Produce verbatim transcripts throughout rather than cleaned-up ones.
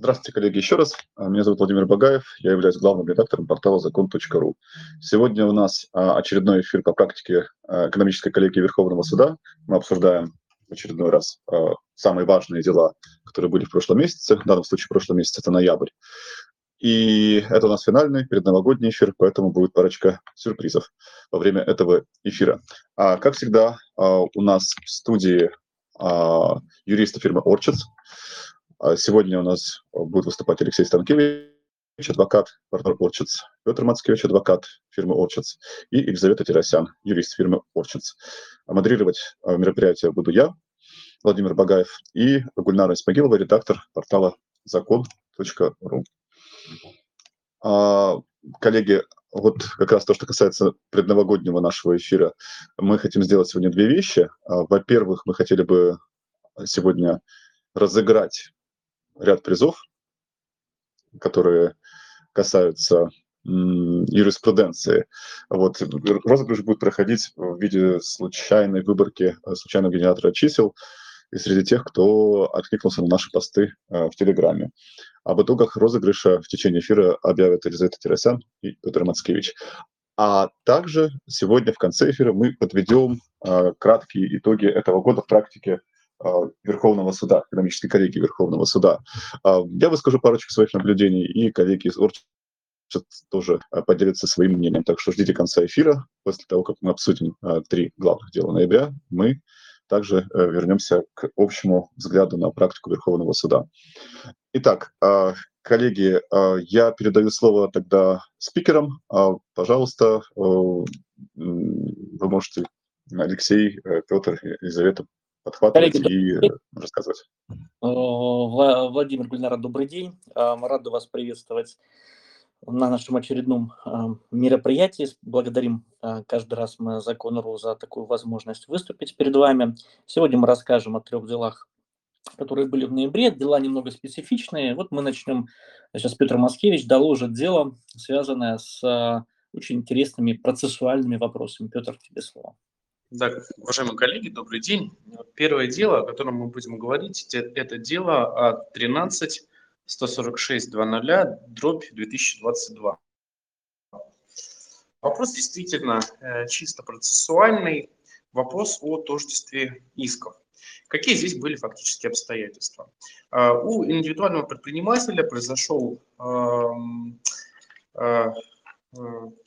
Здравствуйте, коллеги, еще раз. Меня зовут Владимир Багаев, я являюсь главным редактором портала закон точка ру. Сегодня у нас очередной эфир по практике экономической коллегии Верховного Суда. Мы обсуждаем в очередной раз самые важные дела, которые были в прошлом месяце. В данном случае в прошлом месяце это ноябрь. И это у нас финальный, предновогодний эфир, поэтому будет парочка сюрпризов во время этого эфира. Как всегда, у нас в студии юристы фирмы Orchards. Сегодня у нас будет выступать Алексей Станкевич, адвокат, партнер Orchards, Пётр Мацкевич, адвокат фирмы Orchards, и Елизавета Тиросян, юрист фирмы Orchards. Модерировать мероприятие буду я, Владимир Багаев, и Гульнара Исмагилова, редактор портала закон точка ру. Коллеги, вот как раз то, что касается предновогоднего нашего эфира, мы хотим сделать сегодня две вещи. Во-первых, мы хотели бы сегодня разыграть ряд призов, которые касаются м, юриспруденции. Вот. Розыгрыш будет проходить в виде случайной выборки, случайного генератора чисел и среди тех, кто откликнулся на наши посты э, в Телеграме. Об итогах розыгрыша в течение эфира объявят Елизавета Тиросян и Пётр Мацкевич. А также сегодня в конце эфира мы подведем э, краткие итоги этого года в практике Верховного Суда, экономической коллегии Верховного Суда. Я выскажу парочку своих наблюдений, и коллеги из Orchards тоже поделятся своим мнением. Так что ждите конца эфира. После того, как мы обсудим три главных дела ноября, мы также вернемся к общему взгляду на практику Верховного Суда. Итак, коллеги, я передаю слово тогда спикерам. Пожалуйста, вы можете, Алексей, Петр, Елизавета, подхватывать и рассказывать. Владимир, Гульнара, добрый день. Рады вас приветствовать на нашем очередном мероприятии. Благодарим каждый раз мы закон точка ру за такую возможность выступить перед вами. Сегодня мы расскажем о трех делах, которые были в ноябре. Дела немного специфичные. Вот мы начнем. Сейчас Пётр Мацкевич доложит дело, связанное с очень интересными процессуальными вопросами. Пётр, тебе слово. Да, уважаемые коллеги, добрый день. Первое дело, о котором мы будем говорить, это дело А тринадцать сто сорок шесть двадцать двадцать два. Вопрос действительно чисто процессуальный, вопрос о тождестве исков. Какие здесь были фактические обстоятельства? У индивидуального предпринимателя произошел...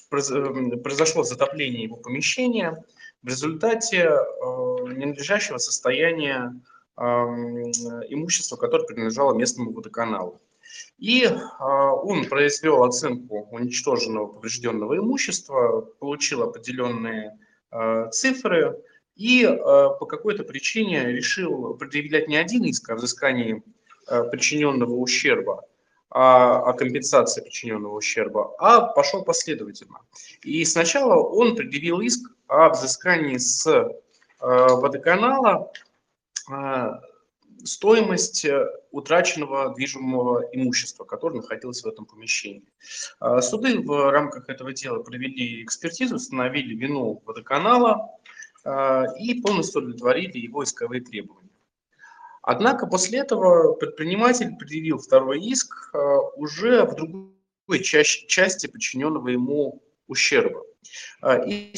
произошло затопление его помещения в результате э, ненадлежащего состояния э, имущества, которое принадлежало местному водоканалу. И э, он произвел оценку уничтоженного, поврежденного имущества, получил определенные э, цифры и э, по какой-то причине решил предъявлять не один иск о взыскании э, причиненного ущерба, о компенсации причиненного ущерба, а пошел последовательно. И сначала он предъявил иск о взыскании с э, водоканала э, стоимости утраченного движимого имущества, которое находилось в этом помещении. Э, суды в рамках этого дела провели экспертизу, установили вину водоканала э, и полностью удовлетворили его исковые требования. Однако после этого предприниматель предъявил второй иск уже в другой части причиненного ему ущерба. И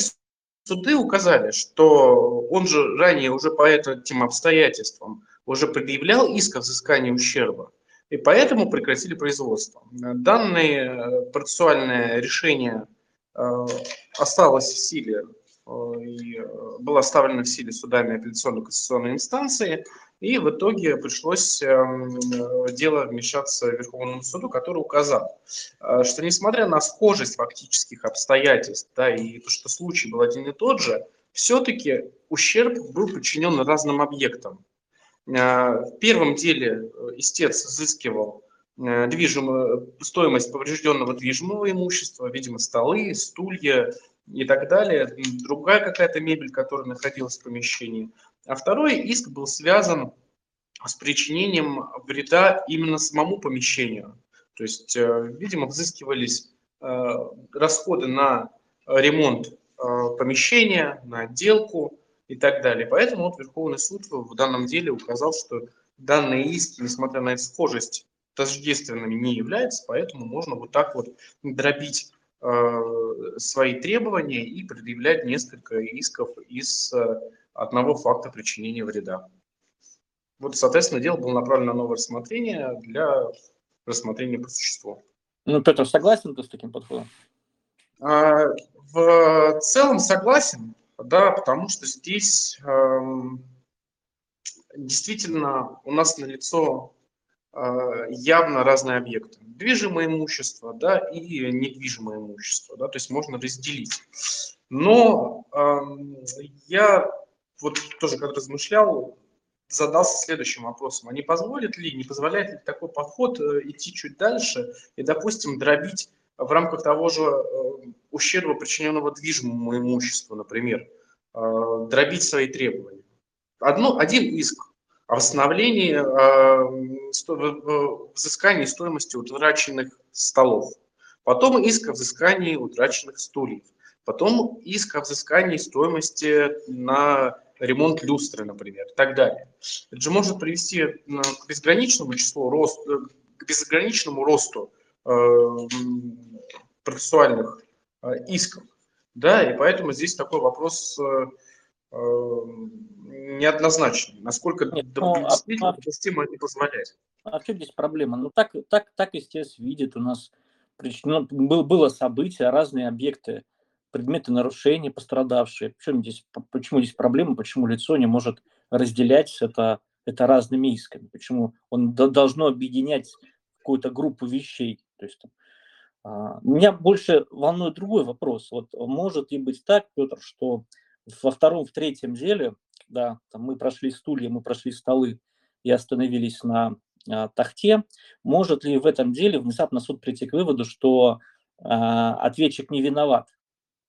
суды указали, что он же ранее уже по этим обстоятельствам уже предъявлял иск о взыскании ущерба, и поэтому прекратили производство. Данное процессуальное решение осталось в силе, и было оставлено в силе судами апелляционной конституционной инстанции, и в итоге пришлось в дело вмешаться Верховному суду, который указал, что несмотря на схожесть фактических обстоятельств, да, и то, что случай был один и тот же, все-таки ущерб был причинен разным объектам. В первом деле истец взыскивал движимую, стоимость поврежденного движимого имущества, видимо, столы, стулья и так далее, другая какая-то мебель, которая находилась в помещении. А второй иск был связан с причинением вреда именно самому помещению. То есть, видимо, взыскивались расходы на ремонт помещения, на отделку и так далее. Поэтому вот Верховный суд в данном деле указал, что данные иски, несмотря на их схожесть тождественными не являются, поэтому можно вот так вот дробить свои требования и предъявлять несколько исков из одного факта причинения вреда. Вот, соответственно, дело было направлено на новое рассмотрение для рассмотрения по существу. Ну, Петр, согласен ты с таким подходом? А, в целом согласен, да, потому что здесь э, действительно у нас налицо явно разные объекты. Движимое имущество, да, и недвижимое имущество, да, то есть можно разделить. Но э, я вот тоже, как размышлял, задался следующим вопросом. А не позволит ли, не позволяет ли такой подход идти чуть дальше и, допустим, дробить в рамках того же ущерба, причиненного движимому имуществу, например, э, дробить свои требования? Одно, один иск о восстановлении, э, сто, в взыскании стоимости утраченных столов, потом иск о взыскании утраченных стульев, потом иск о взыскании стоимости на ремонт люстры, например, и так далее. Это же может привести к безграничному числу росту, к безграничному росту э, процессуальных э, исков, да, и поэтому здесь такой вопрос э, неоднозначный, насколько действительно допустимо это позволяет. А в чем здесь проблема? Ну, так, так, так ИСТС видит у нас. Ну, было событие, разные объекты, предметы нарушений, пострадавшие. Почему здесь, почему здесь проблема? Почему лицо не может разделять это, это разными исками? Почему он должно объединять какую-то группу вещей? То есть, там, меня больше волнует другой вопрос. Вот может ли быть так, Петр, что во втором, в третьем деле, когда там, мы прошли стулья, мы прошли столы и остановились на а, тахте, может ли в этом деле внезапно суд прийти к выводу, что а, ответчик не виноват?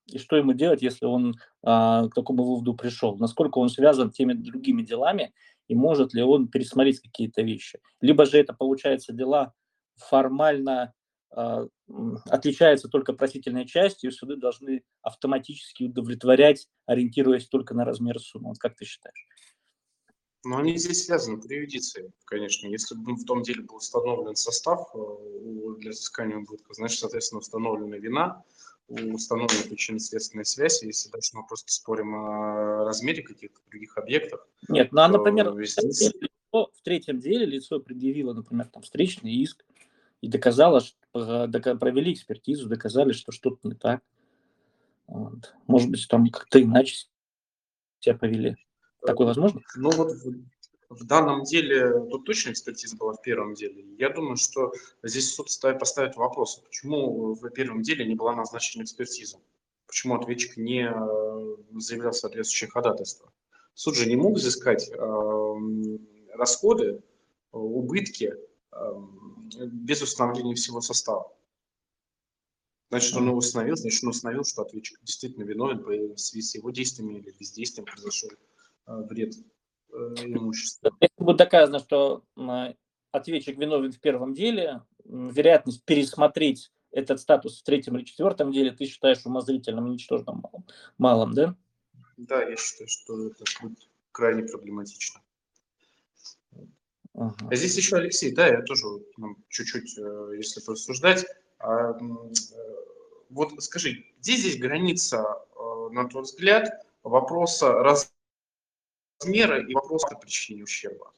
И что ему делать, если он а, к такому выводу пришел? Насколько он связан с теми другими делами, и может ли он пересмотреть какие-то вещи? Либо же это, получается, дела формально а, отличаются только просительной частью, и суды должны автоматически удовлетворять, ориентируясь только на размер суммы. Вот как ты считаешь? Ну, они здесь связаны по юрисдикции, конечно. Если бы в том деле был установлен состав для взыскания убытка, значит, соответственно, установлена вина, установлена причинно-следственная связь. Если дальше мы просто спорим о размере каких-то других объектов. Нет, ну, а, например, здесь... в третьем деле лицо предъявило, например, там, встречный иск и доказало, что провели экспертизу, доказали, что что-то не так. Вот. Может быть, там как-то иначе себя повели. Такое возможно? Ну вот в, в данном деле, тут точно экспертиза была в первом деле. Я думаю, что здесь суд поставит вопрос, почему в первом деле не была назначена экспертиза, почему ответчик не заявлял соответствующее ходатайство. Суд же не мог взыскать э, расходы, убытки э, без установления всего состава. Значит, он его установил, значит, он установил, что ответчик действительно виновен в связи с его действиями или бездействием произошел вред имуществу. Если будет доказано, что ответчик виновен в первом деле, вероятность пересмотреть этот статус в третьем или четвертом деле ты считаешь умозрительным, ничтожным, малым, малым, да? Да, я считаю, что это будет крайне проблематично. Ага. А здесь еще, Алексей, да, я тоже ну, чуть-чуть, если порассуждать. А, вот скажи, где здесь граница, на твой взгляд, вопроса раз размеры и вопрос о причинении ущерба.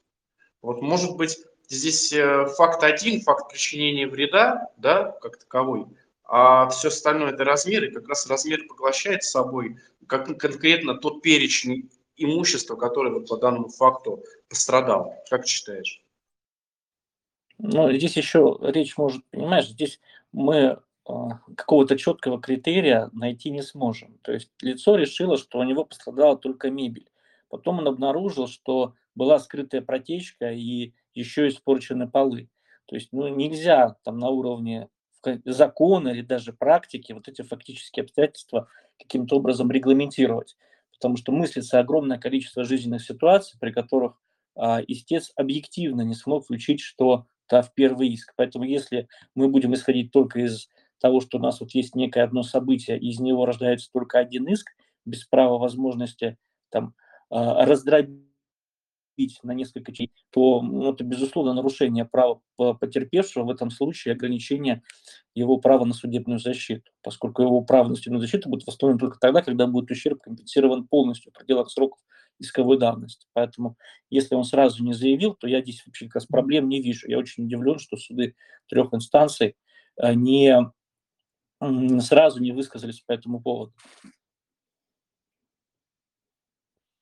Вот, может быть, здесь факт один, факт причинения вреда, да, как таковой, а все остальное – это размеры, и как раз размер поглощает собой как конкретно тот перечень имущества, которое вот по данному факту пострадало. Как ты считаешь? Ну, здесь еще речь может, понимаешь, здесь мы какого-то четкого критерия найти не сможем. То есть лицо решило, что у него пострадала только мебель. Потом он обнаружил, что была скрытая протечка и еще испорчены полы. То есть ну, нельзя там, на уровне закона или даже практики вот эти фактические обстоятельства каким-то образом регламентировать. Потому что мыслится огромное количество жизненных ситуаций, при которых а, истец объективно не смог включить что-то в первый иск. Поэтому если мы будем исходить только из того, что у нас вот есть некое одно событие, и из него рождается только один иск, без права возможности там раздробить на несколько дней, то ну, это, безусловно, нарушение права потерпевшего, в этом случае ограничение его права на судебную защиту, поскольку его право на судебную защиту будет восстановлено только тогда, когда будет ущерб компенсирован полностью в пределах сроков исковой давности. Поэтому, если он сразу не заявил, то я здесь вообще как раз проблем не вижу. Я очень удивлен, что суды трех инстанций не, сразу не высказались по этому поводу.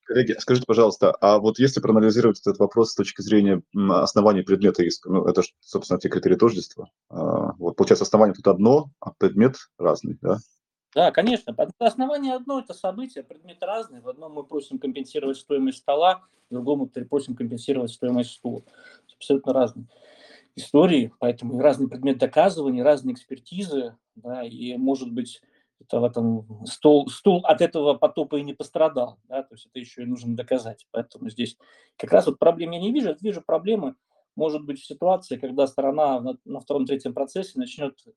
Коллеги, скажите, пожалуйста, а вот если проанализировать этот вопрос с точки зрения оснований предмета иска, ну, это, собственно, те критерии тождества, вот, получается, основание тут одно, а предмет разный, да? Да, конечно. Основание одно – это событие, предмет разный. В одном мы просим компенсировать стоимость стола, в другом мы просим компенсировать стоимость стула. Абсолютно разные истории, поэтому разный предмет доказывания, разные экспертизы, да, и, может быть, это в этом стол, стул от этого потопа и не пострадал, да, то есть это еще и нужно доказать. Поэтому здесь как раз вот проблем я не вижу, я вижу проблемы, может быть, в ситуации, когда сторона на, на втором-третьем процессе начнет э,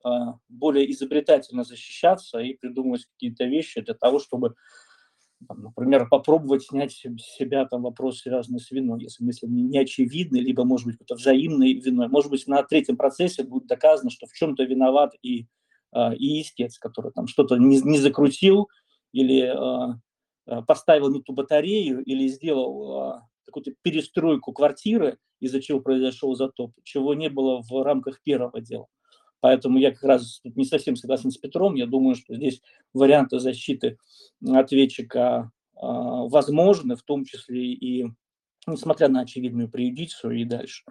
более изобретательно защищаться и придумывать какие-то вещи для того, чтобы, там, например, попробовать снять с себя там, вопрос, связанный с виной, если мысли не очевидны, либо, может быть, какой-то взаимной виной. Может быть, на третьем процессе будет доказано, что в чем-то виноват и и истец, который там что-то не, не закрутил или а, поставил не ту батарею, или сделал а, какую-то перестройку квартиры, из-за чего произошел затоп, чего не было в рамках первого дела. Поэтому я как раз не совсем согласен с Петром. Я думаю, что здесь варианты защиты ответчика а, возможны, в том числе и несмотря на очевидную преюдицию и дальше.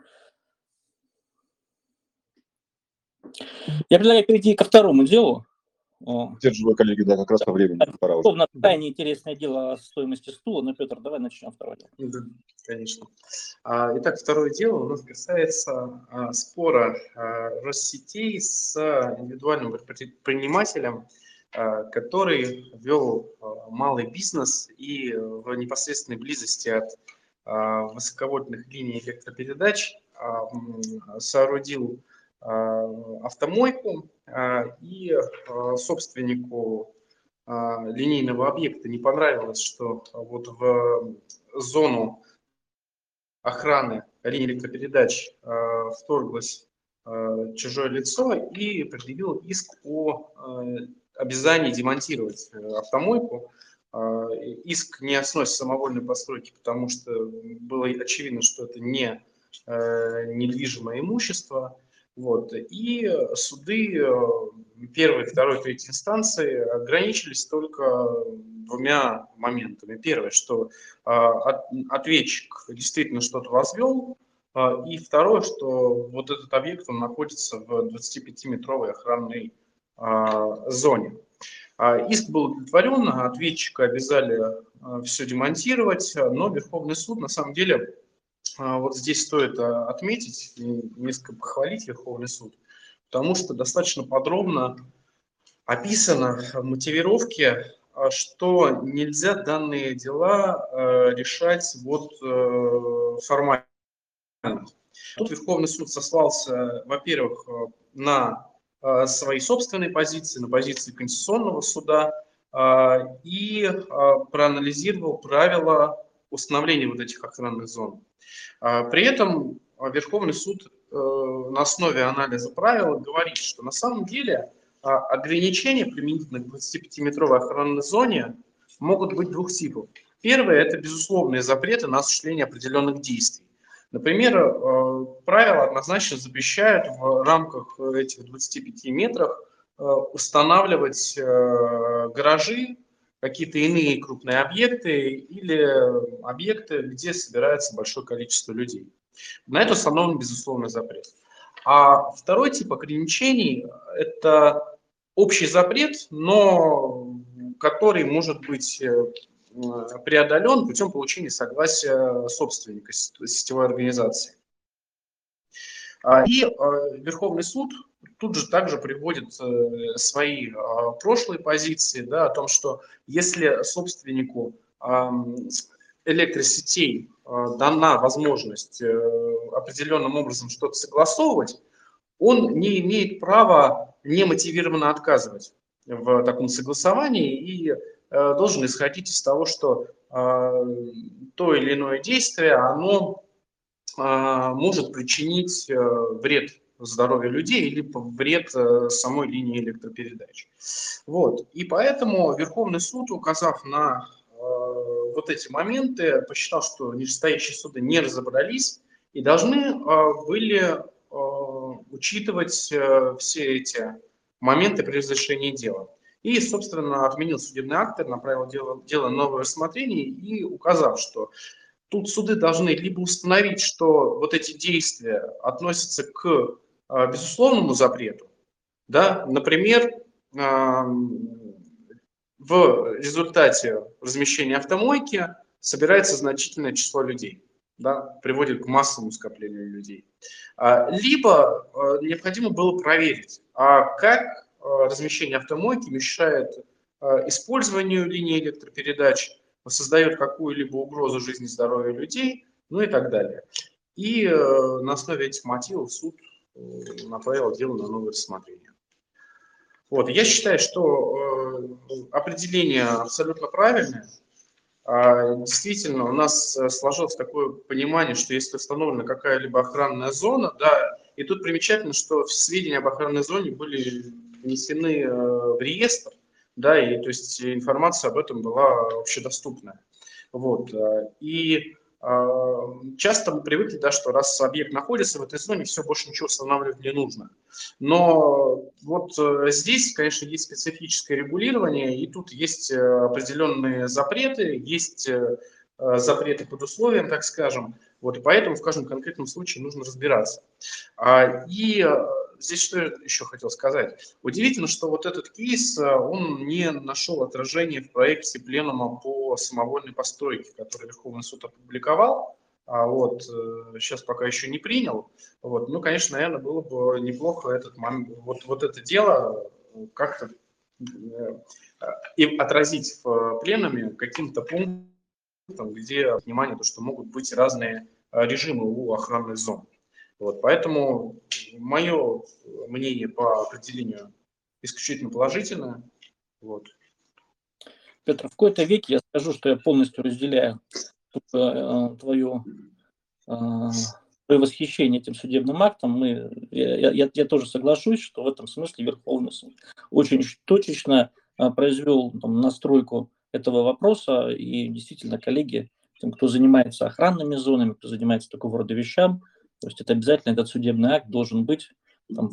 Я предлагаю перейти ко второму делу. Держу, коллеги, да, как раз по времени. Пора уже. На крайне интересное дело о стоимости стула, но, Петр, давай начнем второе дело. Конечно. Итак, второе дело у нас касается спора Россетей с индивидуальным предпринимателем, который вел малый бизнес и в непосредственной близости от высоковольтных линий электропередач соорудил автомойку, и собственнику линейного объекта не понравилось, что вот в зону охраны линии электропередач вторглось чужое лицо и предъявил иск о обязании демонтировать автомойку. Иск не о сносе самовольной постройки, потому что было очевидно, что это не недвижимое имущество. Вот. И суды первой, второй, третьей инстанции ограничились только двумя моментами. Первое, что ответчик действительно что-то возвел, и второе, что вот этот объект, он находится в двадцатипятиметровой охранной зоне. Иск был удовлетворен, ответчика обязали все демонтировать, но Верховный суд на самом деле... Вот здесь стоит отметить и несколько похвалить Верховный суд, потому что достаточно подробно описано в мотивировке, что нельзя данные дела решать вот формально. Тут Верховный суд сослался, во-первых, на свои собственные позиции, на позиции Конституционного суда и проанализировал правила установления вот этих охранных зон. При этом Верховный суд на основе анализа правил говорит, что на самом деле ограничения применительно к двадцатипятиметровой охранной зоне могут быть двух типов. Первое – это безусловные запреты на осуществление определенных действий. Например, правила однозначно запрещают в рамках этих двадцати пяти метров устанавливать гаражи, какие-то иные крупные объекты или объекты, где собирается большое количество людей. На это установлен безусловный запрет. А второй тип ограничений – это общий запрет, но который может быть преодолен путем получения согласия собственника сетевой организации. И Верховный суд тут же также приводит свои прошлые позиции, да, о том, что если собственнику электросетей дана возможность определенным образом что-то согласовывать, он не имеет права немотивированно отказывать в таком согласовании и должен исходить из того, что то или иное действие, оно может причинить вред здоровью людей или вред самой линии электропередач. Вот. И поэтому Верховный суд, указав на вот эти моменты, посчитал, что нижестоящие суды не разобрались и должны были учитывать все эти моменты при разрешении дела. И, собственно, отменил судебный акт, направил дело, дело на новое рассмотрение и указал, что тут суды должны либо установить, что вот эти действия относятся к безусловному запрету, да, например, в результате размещения автомойки собирается значительное число людей, да, приводит к массовому скоплению людей. Либо необходимо было проверить, а как размещение автомойки мешает использованию линии электропередач, создает какую-либо угрозу жизни и здоровью людей, ну и так далее. И на основе этих мотивов суд направил дело на новое рассмотрение. Вот. Я считаю, что определение абсолютно правильное. Действительно, у нас сложилось такое понимание, что если установлена какая-либо охранная зона, да, и тут примечательно, что сведения об охранной зоне были внесены в реестр, да, и то есть информация об этом была общедоступная. Вот. И э, часто мы привыкли, да, что раз объект находится в этой зоне, все, больше ничего устанавливать не нужно. Но вот здесь, конечно, есть специфическое регулирование, и тут есть определенные запреты, есть э, запреты под условием, так скажем. Вот, и поэтому в каждом конкретном случае нужно разбираться. А, и... Здесь что еще хотел сказать. Удивительно, что вот этот кейс, он не нашел отражения в проекте пленума по самовольной постройке, который Верховный суд опубликовал, а вот сейчас пока еще не принял. Вот. Ну, конечно, наверное, было бы неплохо этот момент, вот, вот это дело как-то и отразить в пленуме каким-то пунктом, где внимание, то, что могут быть разные режимы у охранных зон. Вот, поэтому мое мнение по определению исключительно положительное. Вот. Петр, в какой-то веке я скажу, что я полностью разделяю твое, твое восхищение этим судебным актом. Мы, я, я, я тоже соглашусь, что в этом смысле Верховный суд очень точечно произвел там, настройку этого вопроса. И действительно, коллеги, тем, кто занимается охранными зонами, кто занимается такого рода вещами, то есть это обязательно, этот судебный акт должен быть там,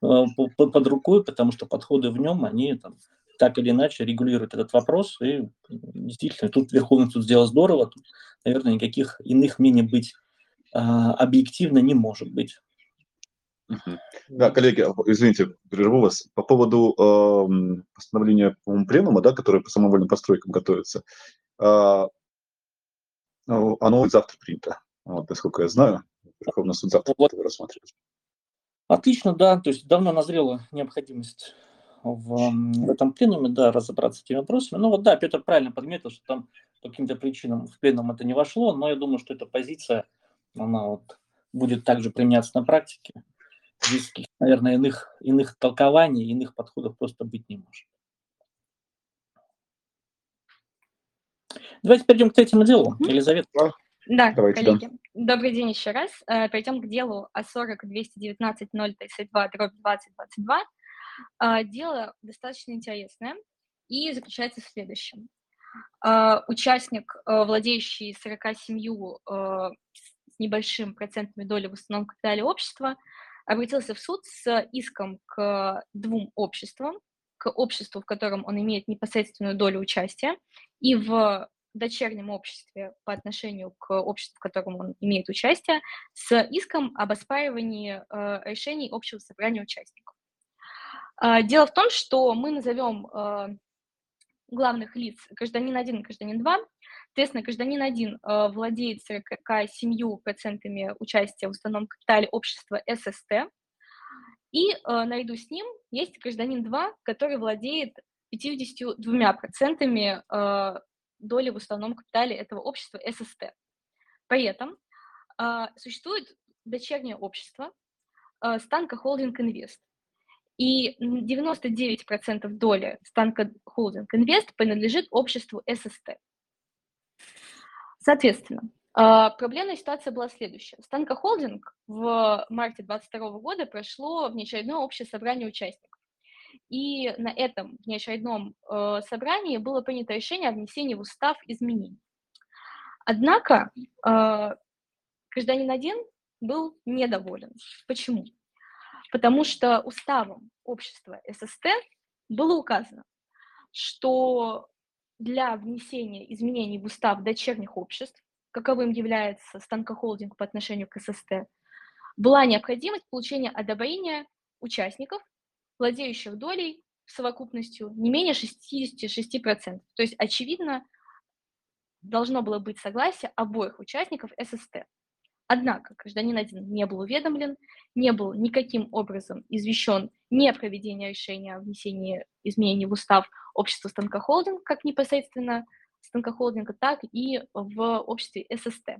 под рукой, потому что подходы в нем, они там, так или иначе регулируют этот вопрос. И действительно, тут Верховный суд сделал здорово. Тут, наверное, никаких иных мнений быть объективно не может быть. Да, коллеги, извините, прерву вас. По поводу э, постановления пленума, да, которое по самовольным постройкам готовится, э, оно будет завтра принято. Вот, насколько я знаю, Верховный суд завтра вот. Рассматривает. Отлично, да. То есть давно назрела необходимость в, в этом пленуме, да, разобраться с этими вопросами. Ну вот да, Петр правильно подметил, что там по каким-то причинам в пленум это не вошло, но я думаю, что эта позиция, она вот будет также применяться на практике. Здесь, наверное, иных, иных толкований, иных подходов просто быть не может. Давайте перейдем к третьему делу. Елизавета. Да, давайте, коллеги, да. Добрый день еще раз. Перейдем к делу А сорок двести девятнадцать ноль тридцать два двадцать двадцать два. Дело достаточно интересное и заключается в следующем. Участник, владеющий сорок семь с небольшим процентной долей в уставном капитале общества, обратился в суд с иском к двум обществам, к обществу, в котором он имеет непосредственную долю участия, и в дочернем обществе по отношению к обществу, в котором он имеет участие, с иском об оспаривании э, решений общего собрания участников. Э, дело в том, что мы назовем э, главных лиц гражданин один и гражданин два. Соответственно, гражданин один э, владеет сорок семь процентов участия в уставном капитале общества эс эс тэ, и э, наряду с ним есть гражданин два, который владеет пятьдесят два процента э, доли в уставном капитале этого общества эс эс тэ. При этом э, существует дочернее общество э, Станкохолдинг Инвест. И девяносто девять процентов доли Станкохолдинг Инвест принадлежит обществу эс эс тэ. Соответственно, проблемная ситуация была следующая. Станкохолдинг в марте две тысячи двадцать второго года прошло внеочередное общее собрание участников. И на этом внеочередном собрании было принято решение о внесении в устав изменений. Однако гражданин один был недоволен. Почему? Потому что уставом общества ССТ было указано, что для внесения изменений в устав дочерних обществ, каковым является Станкохолдинг по отношению к ССТ, была необходимость получения одобрения участников, владеющих долей в совокупностью не менее шестидесяти шести процентов. То есть, очевидно, должно было быть согласие обоих участников ССТ. Однако гражданин один не был уведомлен, не был никаким образом извещен ни о проведении решения о внесении изменений в устав общества Станкохолдинг, как непосредственно Станкохолдинга, так и в обществе ССТ.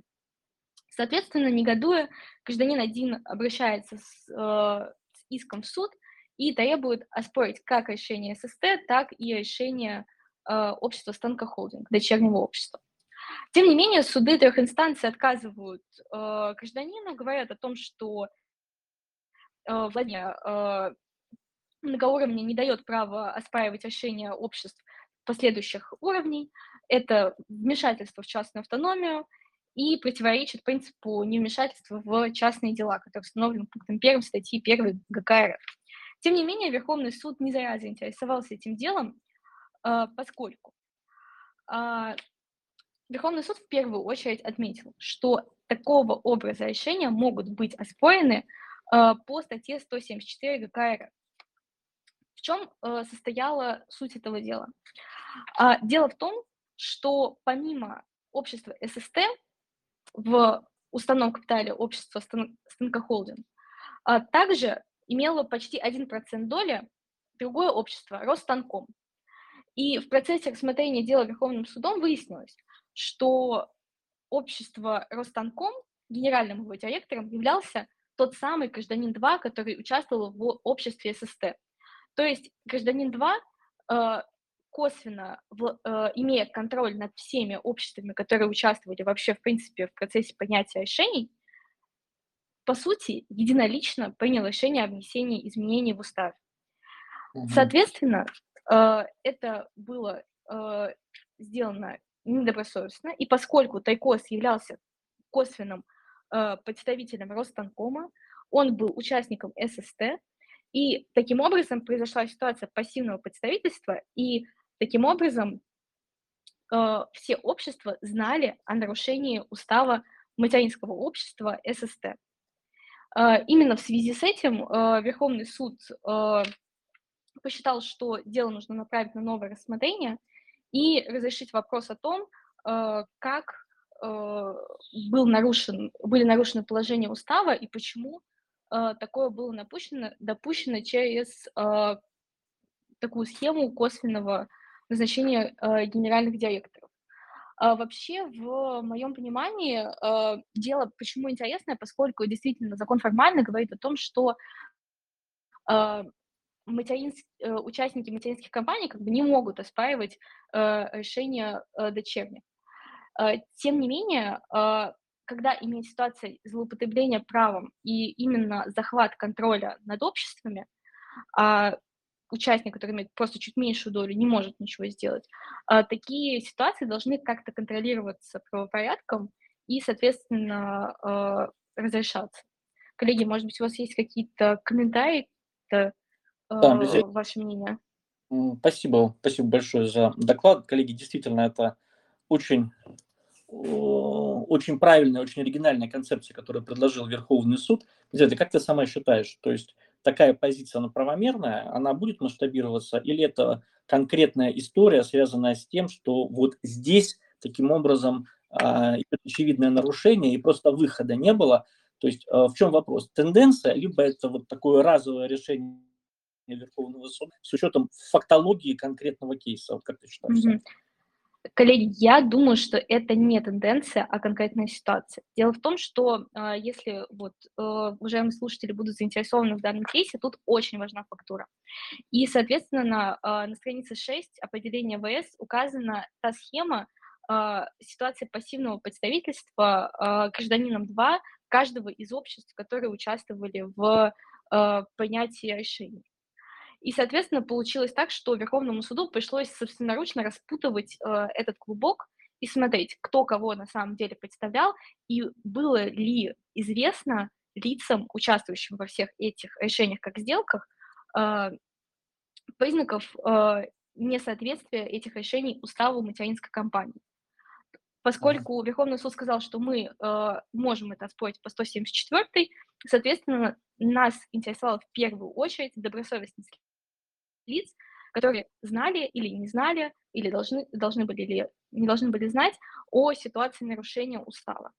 Соответственно, негодуя, гражданин один обращается с, э, с иском в суд и требует оспорить как решение ССТ, так и решение э, общества Станкохолдинг, дочернего общества. Тем не менее, суды трех инстанций отказывают э, гражданину, говорят о том, что э, владение э, многоуровня не дает права оспаривать решения обществ последующих уровней, это вмешательство в частную автономию и противоречит принципу невмешательства в частные дела, который установлен пунктом первым статьи первой ГК РФ. Тем не менее, Верховный суд не зря заинтересовался этим делом, э, поскольку э, Верховный суд в первую очередь отметил, что такого образа решения могут быть оспорены э, по статье сто семьдесят четыре ГК РФ. В чем э, состояла суть этого дела? А, дело в том, что помимо общества ССТ в уставном капитале общества Стан- Станкохолдинг а, также имело почти один процент доли другое общество, Ростанком. И в процессе рассмотрения дела Верховным судом выяснилось, что общество Ростанком, генеральным его директором являлся тот самый гражданин два, который участвовал в обществе ССТ. То есть гражданин два, косвенно имея контроль над всеми обществами, которые участвовали вообще в принципе в процессе принятия решений, по сути, единолично принял решение о внесении изменений в устав. Угу. Соответственно, это было сделано недобросовестно, и поскольку Тайкос являлся косвенным представителем Ростанкома, он был участником ССТ, и таким образом произошла ситуация пассивного представительства, и таким образом э, все общества знали о нарушении устава материнского общества ССТ. Э, именно в связи с этим э, Верховный суд э, посчитал, что дело нужно направить на новое рассмотрение и разрешить вопрос о том, э, как э, был нарушен, были нарушены положения устава и почему такое было напущено, допущено через э, такую схему косвенного назначения э, генеральных директоров. А вообще, в моем понимании, э, дело почему интересное, поскольку действительно закон формально говорит о том, что э, материнс, э, участники материнских компаний как бы не могут оспаривать э, решения э, дочерних. Э, тем не менее, э, когда имеет ситуация злоупотребления правом и именно захват контроля над обществами, а участник, который имеет просто чуть меньшую долю, не может ничего сделать, а такие ситуации должны как-то контролироваться правопорядком и, соответственно, разрешаться. Коллеги, может быть, у вас есть какие-то комментарии, да, ваше мнение? Спасибо, спасибо большое за доклад. Коллеги, действительно, это очень... очень правильная, очень оригинальная концепция, которую предложил Верховный суд. Елизавета, как ты сама считаешь, то есть такая позиция, она правомерная, она будет масштабироваться, или это конкретная история, связанная с тем, что вот здесь таким образом а, очевидное нарушение и просто выхода не было? То есть а, в чем вопрос? Тенденция, либо это вот такое разовое решение Верховного суда с учетом фактологии конкретного кейса, вот как ты считаешь? Mm-hmm. Коллеги, я думаю, что это не тенденция, а конкретная ситуация. Дело в том, что если вот уважаемые слушатели будут заинтересованы в данном кейсе, тут очень важна фактура. И, соответственно, на, на странице шесть определения ВС указана та схема, ситуация пассивного представительства гражданином два каждого из обществ, которые участвовали в принятии решений. И, соответственно, получилось так, что Верховному суду пришлось собственноручно распутывать этот клубок и смотреть, кто кого на самом деле представлял, и было ли известно лицам, участвующим во всех этих решениях как сделках, признаков несоответствия этих решений уставу материнской компании. Поскольку Верховный суд сказал, что мы э, можем это оспорить по сто семьдесят четвёртой, соответственно, нас интересовало в первую очередь добросовестность лиц, которые знали или не знали, или должны, должны были или не должны были знать о ситуации нарушения устава.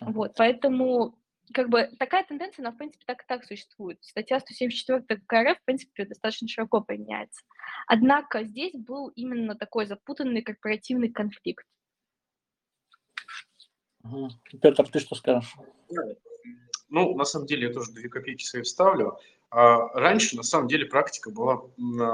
Вот, поэтому как бы такая тенденция, она в принципе так и так существует. Статья сто семьдесят четыре КРФ в принципе достаточно широко применяется. Однако здесь был именно такой запутанный корпоративный конфликт. Петр, ты что скажешь? Ну, на самом деле, я тоже две копейки свои вставлю. А раньше, на самом деле, практика была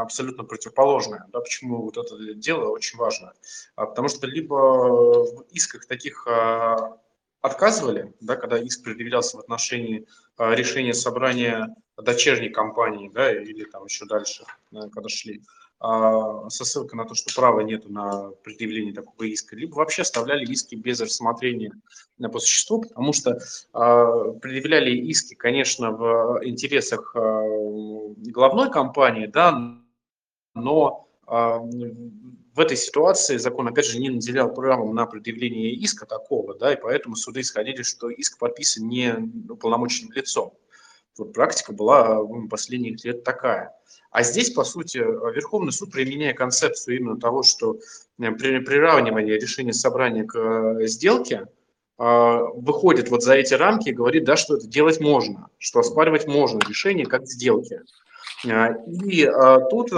абсолютно противоположная. Да, почему вот это дело очень важно? А потому что либо в исках таких а, отказывали, да, когда иск предъявлялся в отношении а, решения собрания дочерней компании, да, или там еще дальше, да, когда шли, со ссылкой на то, что права нету на предъявление такого иска, либо вообще оставляли иски без рассмотрения по существу, потому что э, предъявляли иски, конечно, в интересах э, главной компании, да, но э, в этой ситуации закон, опять же, не наделял правом на предъявление иска такого, да, и поэтому суды исходили, что иск подписан не уполномоченным лицом. Вот практика была последних лет такая. А здесь, по сути, Верховный суд, применяя концепцию именно того, что при приравнивании решения собрания к сделке, выходит вот за эти рамки и говорит, да, что это делать можно, что оспаривать можно решение как сделки. И тут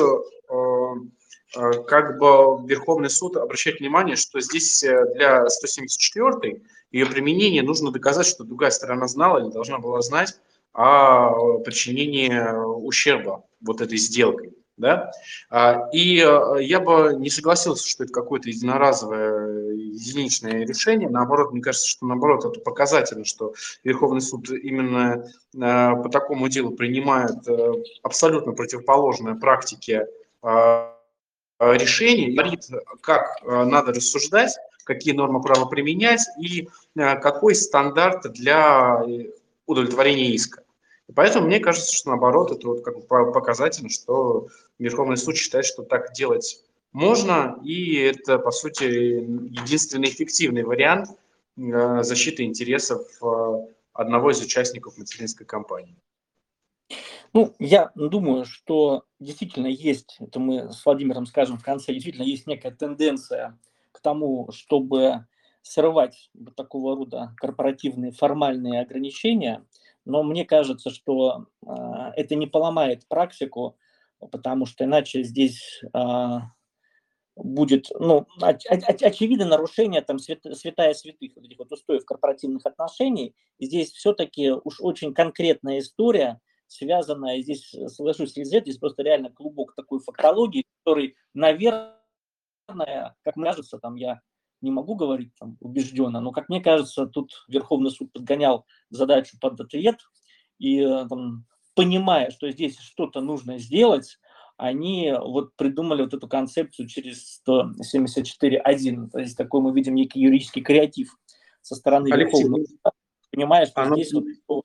как бы Верховный суд обращает внимание, что здесь для сто семьдесят четвёртой ее применения нужно доказать, что другая сторона знала или должна была знать о причинении ущерба вот этой сделкой, да, и я бы не согласился, что это какое-то единоразовое, единичное решение, наоборот, мне кажется, что наоборот, это показательно, что Верховный суд именно по такому делу принимает абсолютно противоположные практике решения, говорит, как надо рассуждать, какие нормы права применять и какой стандарт для удовлетворения иска. И поэтому мне кажется, что наоборот, это вот как бы показательно, что Верховный суд считает, что так делать можно, и это, по сути, единственный эффективный вариант защиты интересов одного из участников материнской компании. Ну, я думаю, что действительно есть, это мы с Владимиром скажем в конце, действительно есть некая тенденция к тому, чтобы срывать вот такого рода корпоративные формальные ограничения, но мне кажется, что э, это не поломает практику, потому что иначе здесь э, будет, ну, оч- оч- очевидно нарушение там свят- святая святых вот этих вот устоев корпоративных отношений. И здесь все-таки уж очень конкретная история, связанная, здесь соглашусь с Лизет, здесь просто реально клубок такой фактологии, который, наверное, как мне кажется, там я не могу говорить там убежденно, но, как мне кажется, тут Верховный суд подгонял задачу под ответ, и там, понимая, что здесь что-то нужно сделать, они вот придумали вот эту концепцию через сто семьдесят четыре один. То есть такой мы видим некий юридический креатив со стороны Верховного суда, понимая, что Оно... здесь ну,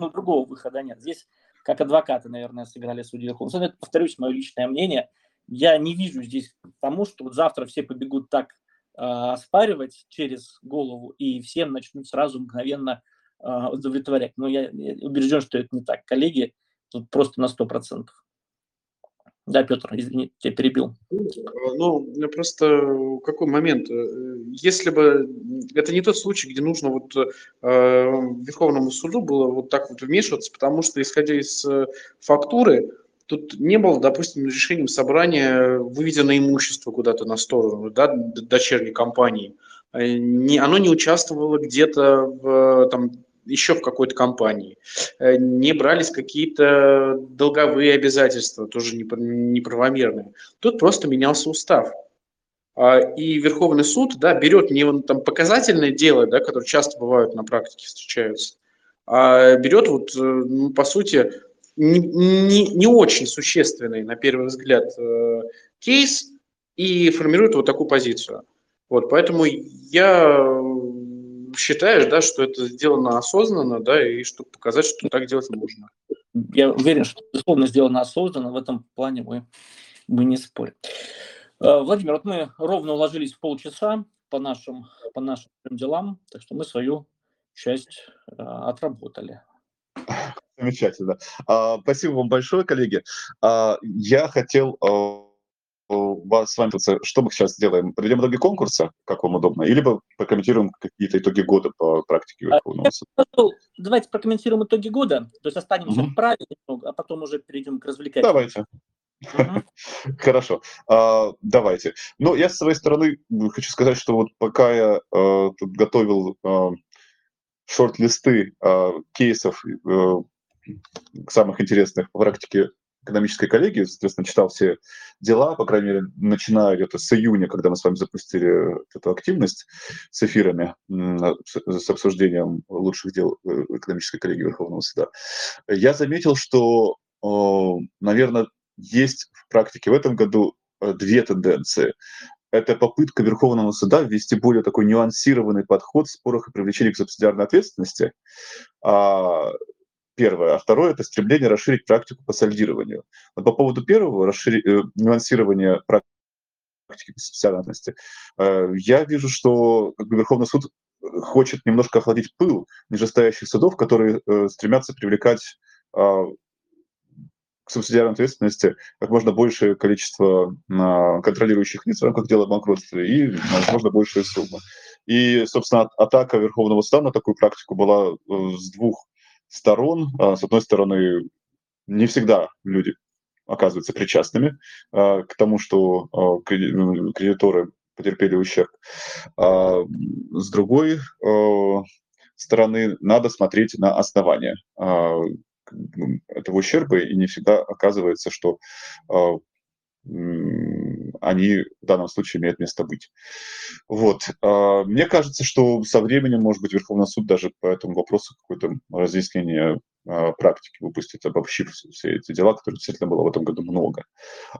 ну, другого выхода нет. Здесь как адвокаты, наверное, сыграли судьи Верховного суда. Это, повторюсь, мое личное мнение. Я не вижу здесь тому, что вот завтра все побегут так оспаривать через голову, и всем начнут сразу мгновенно э, удовлетворять. Но я убежден, что это не так. Коллеги, тут просто на сто процентов. Да, Петр, извини, я перебил. Ну, просто какой момент? Если бы... Это не тот случай, где нужно вот э, Верховному суду было вот так вот вмешиваться, потому что, исходя из э, фактуры, тут не было, допустим, решением собрания выведено имущество куда-то на сторону, да, дочерней компании. Не, оно не участвовало где-то в, там, еще в какой-то компании. Не брались какие-то долговые обязательства, тоже неправомерные. Тут просто менялся устав. И Верховный суд, да, берет не там показательное дело, да, которое часто бывают на практике, встречаются, а берет, вот, ну, по сути, не, не, не очень существенный, на первый взгляд, кейс и формирует вот такую позицию. Вот, поэтому я считаю, да, что это сделано осознанно, да, и чтобы показать, что так делать можно. Я уверен, что, безусловно, сделано осознанно, в этом плане мы, мы не спорим. Владимир, вот мы ровно уложились в полчаса по нашим, по нашим делам, так что мы свою часть а, отработали. Замечательно. А, спасибо вам большое, коллеги. А, я хотел а, вас с вами... Что мы сейчас сделаем? Проведем итоги конкурса, как вам удобно, или прокомментируем какие-то итоги года по практике Верховного Суда? Давайте прокомментируем итоги года, то есть останемся mm-hmm. в праве немного, а потом уже перейдем к развлекательному. Давайте. Хорошо, а, давайте. Ну, я с своей стороны хочу сказать, что вот пока я а, тут готовил а, шорт-листы а, кейсов а, самых интересных по практике экономической коллегии, соответственно, читал все дела, по крайней мере, начиная где-то с июня, когда мы с вами запустили эту активность с эфирами, с обсуждением лучших дел экономической коллегии Верховного Суда, я заметил, что, наверное, есть в практике в этом году две тенденции. Это попытка Верховного Суда ввести более такой нюансированный подход в спорах и привлечении к субсидиарной ответственности. Первое. А второе – это стремление расширить практику по сольдированию. Но по поводу первого, расшир... нюансирования практики по субсидиарной ответственности, я вижу, что Верховный Суд хочет немножко охладить пыл нижестоящих судов, которые стремятся привлекать к субсидиарной ответственности как можно большее количество контролирующих лиц в рамках дела о банкротстве и, возможно, большие суммы. И, собственно, атака Верховного Суда на такую практику была с двух сторон. С одной стороны, не всегда люди оказываются причастными к тому, что кредиторы потерпели ущерб. С другой стороны, надо смотреть на основания этого ущерба, и не всегда оказывается, что э, они в данном случае имеют место быть. Вот. Э, мне кажется, что со временем, может быть, Верховный суд даже по этому вопросу какое-то разъяснение э, практики выпустит, обобщив все эти дела, которые действительно было в этом году много.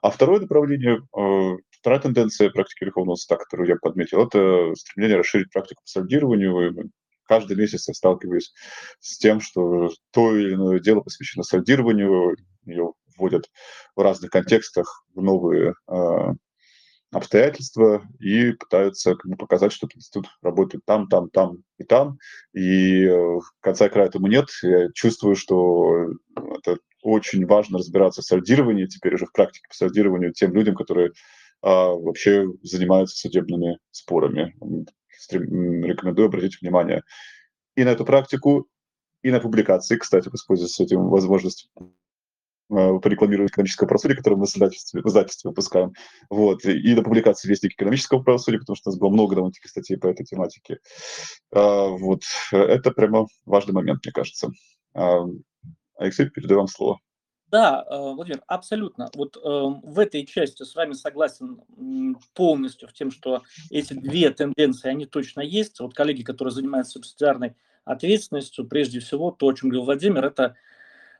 А второе направление, э, вторая тенденция практики Верховного суда, которую я подметил, это стремление расширить практику по сольдированию. Каждый месяц я сталкиваюсь с тем, что то или иное дело посвящено сольдированию, ее вводят в разных контекстах в новые э, обстоятельства и пытаются как бы показать, что институт работает там, там, там и там. И э, конца и края этому нет. Я чувствую, что это очень важно разбираться в сольдировании, теперь уже в практике по сольдированию тем людям, которые э, вообще занимаются судебными спорами. Рекомендую обратить внимание и на эту практику, и на публикации, кстати, воспользуясь этим возможностью порекламировать экономическое правосудие, которое мы в издательстве, в издательстве выпускаем, вот, и на публикации вестника экономического правосудия, потому что у нас было много довольно-таки статей по этой тематике. Вот, это прямо важный момент, мне кажется. Алексей, передаю вам слово. Да, Владимир, абсолютно. Вот э, в этой части с вами согласен полностью в тем, что эти две тенденции, они точно есть. Вот коллеги, которые занимаются субсидиарной ответственностью, прежде всего, то, о чем говорил Владимир, это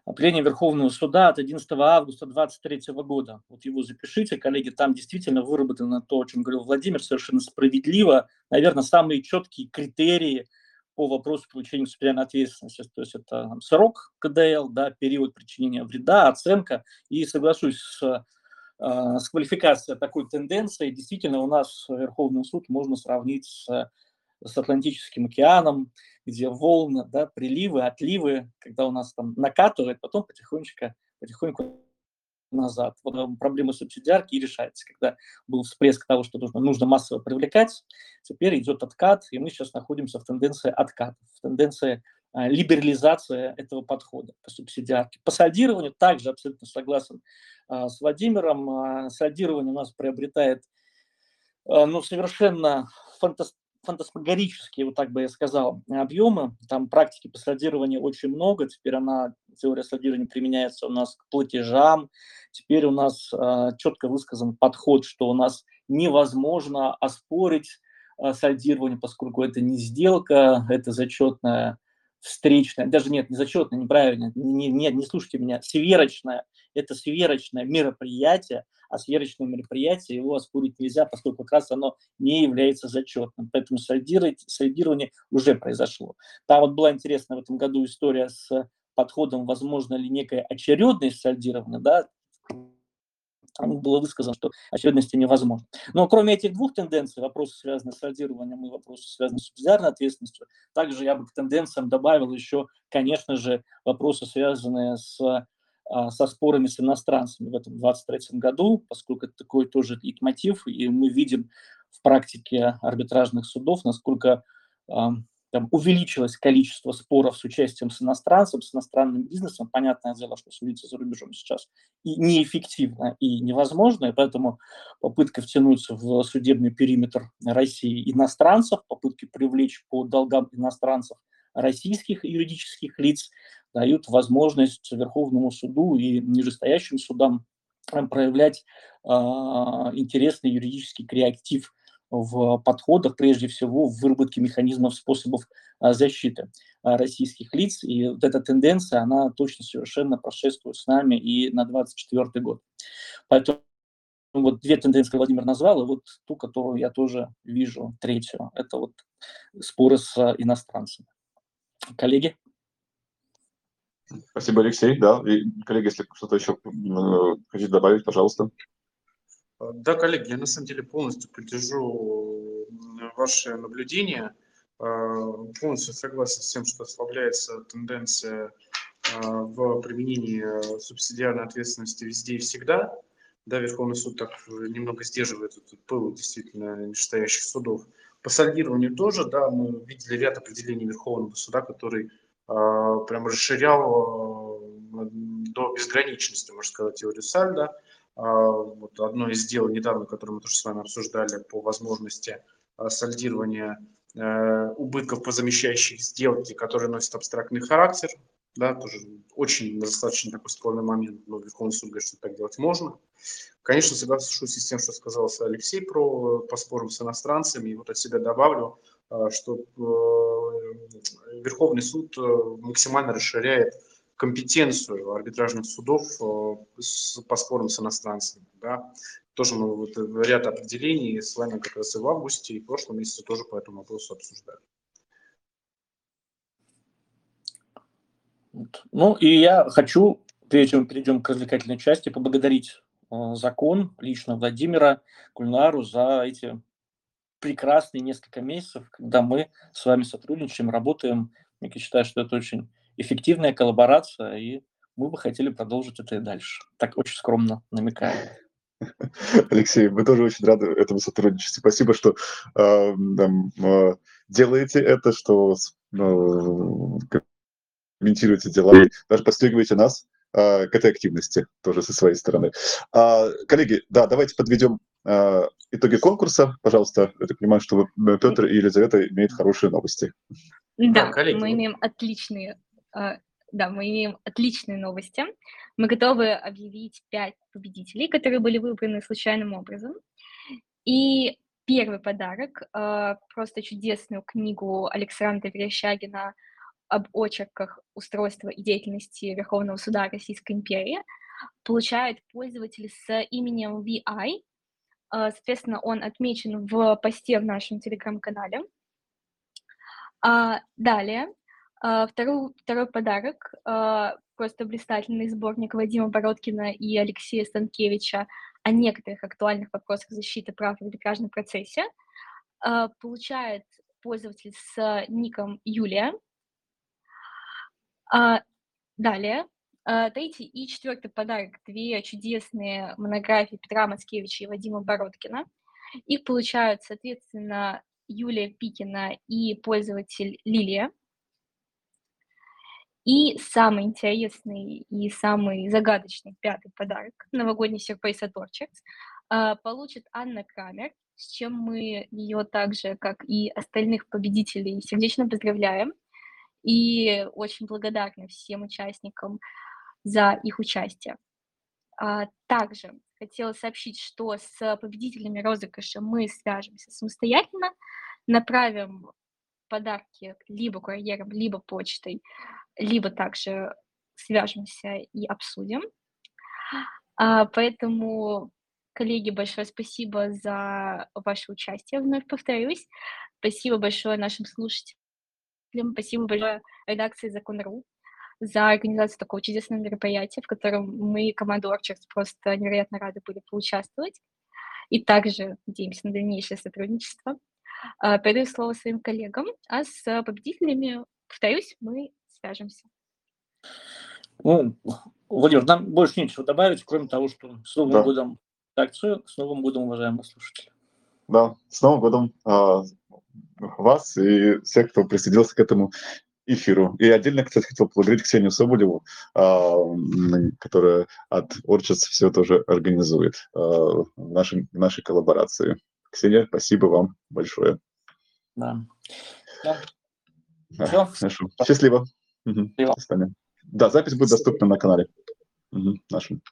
определение Верховного суда от одиннадцатого августа две тысячи двадцать третьего года. Вот его запишите, коллеги, там действительно выработано то, о чем говорил Владимир, совершенно справедливо. Наверное, самые четкие критерии по вопросу получения субсидиарной ответственности, то есть это там, срок ка дэ эл, да, период причинения вреда, оценка, и соглашусь с, э, с квалификацией такой тенденции, действительно у нас Верховный суд можно сравнить с, с Атлантическим океаном, где волны, да, приливы, отливы, когда у нас там накатывает, потом потихонечку, потихоньку назад. Вот проблема субсидиарки и решается, когда был всплеск того, что нужно, нужно массово привлекать, теперь идет откат, и мы сейчас находимся в тенденции отката, в тенденции а, либерализации этого подхода по субсидиарке. По сольдированию также абсолютно согласен а, с Владимиром. А, сольдирование у нас приобретает а, ну, совершенно фантастическое, фантасмагорические, вот так бы я сказал, объемы. Там практики по сольдированию очень много. Теперь она, теория сольдирования применяется у нас к платежам. Теперь у нас э, четко высказан подход, что у нас невозможно оспорить сольдирование, поскольку это не сделка, это зачетная встречная, даже нет, не зачетная, неправильно, не, не, не слушайте меня, сверочная, это сверочное мероприятие, а сверочное мероприятие его оспорить нельзя, поскольку как раз оно не является зачетным, поэтому сольдирование уже произошло. Там вот была интересная в этом году история с подходом, возможно ли некая очередность сольдирования, да, там было высказано, что очередности невозможно. Но кроме этих двух тенденций, вопросы, связанные с сольдированием, и вопросы, связанные с субсидиарной ответственностью, также я бы к тенденциям добавил еще, конечно же, вопросы, связанные с, со спорами с иностранцами в этом двадцать третьем году, поскольку это такой тоже и мотив, и мы видим в практике арбитражных судов, насколько там увеличилось количество споров с участием с иностранцем, с иностранным бизнесом. Понятное дело, что судиться за рубежом сейчас и неэффективно, и невозможно, и поэтому попытка втянуться в судебный периметр России иностранцев, попытки привлечь по долгам иностранцев российских юридических лиц дают возможность Верховному суду и нижестоящим судам проявлять э, интересный юридический креатив в подходах, прежде всего, в выработке механизмов, способов защиты российских лиц. И вот эта тенденция, она точно совершенно прошествует с нами и на двадцать четвёртый год. Поэтому вот две тенденции Владимир назвал, и вот ту, которую я тоже вижу, третью. Это вот споры с иностранцами. Коллеги? Спасибо, Алексей. Да, и, коллеги, если что-то еще хотите добавить, пожалуйста. Да, коллеги, я на самом деле полностью поддержу ваши наблюдения, полностью согласен с тем, что ослабляется тенденция в применении субсидиарной ответственности везде и всегда. Да, Верховный суд так немного сдерживает этот пыл действительно нижестоящих судов. По сольдированию тоже, да, мы видели ряд определений Верховного суда, который прям расширял до безграничности, можно сказать, теорию сальда. Вот одно из дел недавно, которое мы тоже с вами обсуждали, по возможности сольдирования э, убытков по замещающей сделке, которые носят абстрактный характер, да, тоже очень достаточно такой спорный момент, но Верховный суд говорит, что так делать можно. Конечно, соглашусь с тем, что сказал Алексей про, по спорам с иностранцами, и вот от себя добавлю, что э, Верховный суд максимально расширяет компетенцию арбитражных судов по спорам с иностранцами. Да. Тоже мы вот ряд определений с вами как раз и в августе, и в прошлом месяце тоже по этому вопросу обсуждали. Ну и я хочу, прежде чем перейдем к развлекательной части, поблагодарить закон, лично Владимира, Гульнару за эти прекрасные несколько месяцев, когда мы с вами сотрудничаем, работаем. Я считаю, что это очень эффективная коллаборация, и мы бы хотели продолжить это и дальше. Так очень скромно намекаю. Алексей, мы тоже очень рады этому сотрудничеству. Спасибо, что э, э, делаете это, что э, комментируете дела, даже подстегиваете нас э, к этой активности тоже со своей стороны. Э, коллеги, да, давайте подведем э, итоги конкурса. Пожалуйста, я так понимаю, что вы, Петр и Елизавета имеют хорошие новости. Да, коллеги, мы имеем отличные... Да, мы имеем отличные новости. Мы готовы объявить пять победителей, которые были выбраны случайным образом. И первый подарок – просто чудесную книгу Александра Верещагина об очерках устройства и деятельности Верховного суда Российской империи получает пользователь с именем ви ай. Соответственно, он отмечен в посте в нашем телеграм-канале. Далее... Второй, второй подарок, просто блистательный сборник Вадима Бородкина и Алексея Станкевича о некоторых актуальных вопросах защиты прав в арбитражном процессе, получает пользователь с ником Юлия. Далее, третий и четвертый подарок, две чудесные монографии Петра Мацкевича и Вадима Бородкина. Их получают, соответственно, Юлия Пикина и пользователь Лилия. И самый интересный и самый загадочный пятый подарок, новогодний сюрприз от Orchards, получит Анна Крамер, с чем мы ее так же, как и остальных победителей, сердечно поздравляем. И очень благодарны всем участникам за их участие. Также хотела сообщить, что с победителями розыгрыша мы свяжемся самостоятельно, направим подарки либо курьером, либо почтой, либо также свяжемся и обсудим. Поэтому, коллеги, большое спасибо за ваше участие, вновь повторюсь. Спасибо большое нашим слушателям, спасибо большое редакции Закон.ру за организацию такого чудесного мероприятия, в котором мы, команда Orchards, просто невероятно рады были поучаствовать. И также надеемся на дальнейшее сотрудничество. Передаю слово своим коллегам, а с победителями, повторюсь, мы свяжемся. Ну, Владимир, нам больше нечего добавить, кроме того, что с Новым да. годом акцию, с Новым годом, уважаемые слушатели. Да, с Новым годом а, вас и всех, кто присоединился к этому эфиру. И отдельно, кстати, хотел поблагодарить Ксению Соболеву, которая от Orchards все тоже организует в нашей, нашей коллаборации. Ксения, спасибо вам большое. Да. да. Все. Счастливо. Счастливо. Угу. Да, запись будет доступна на канале угу. нашем.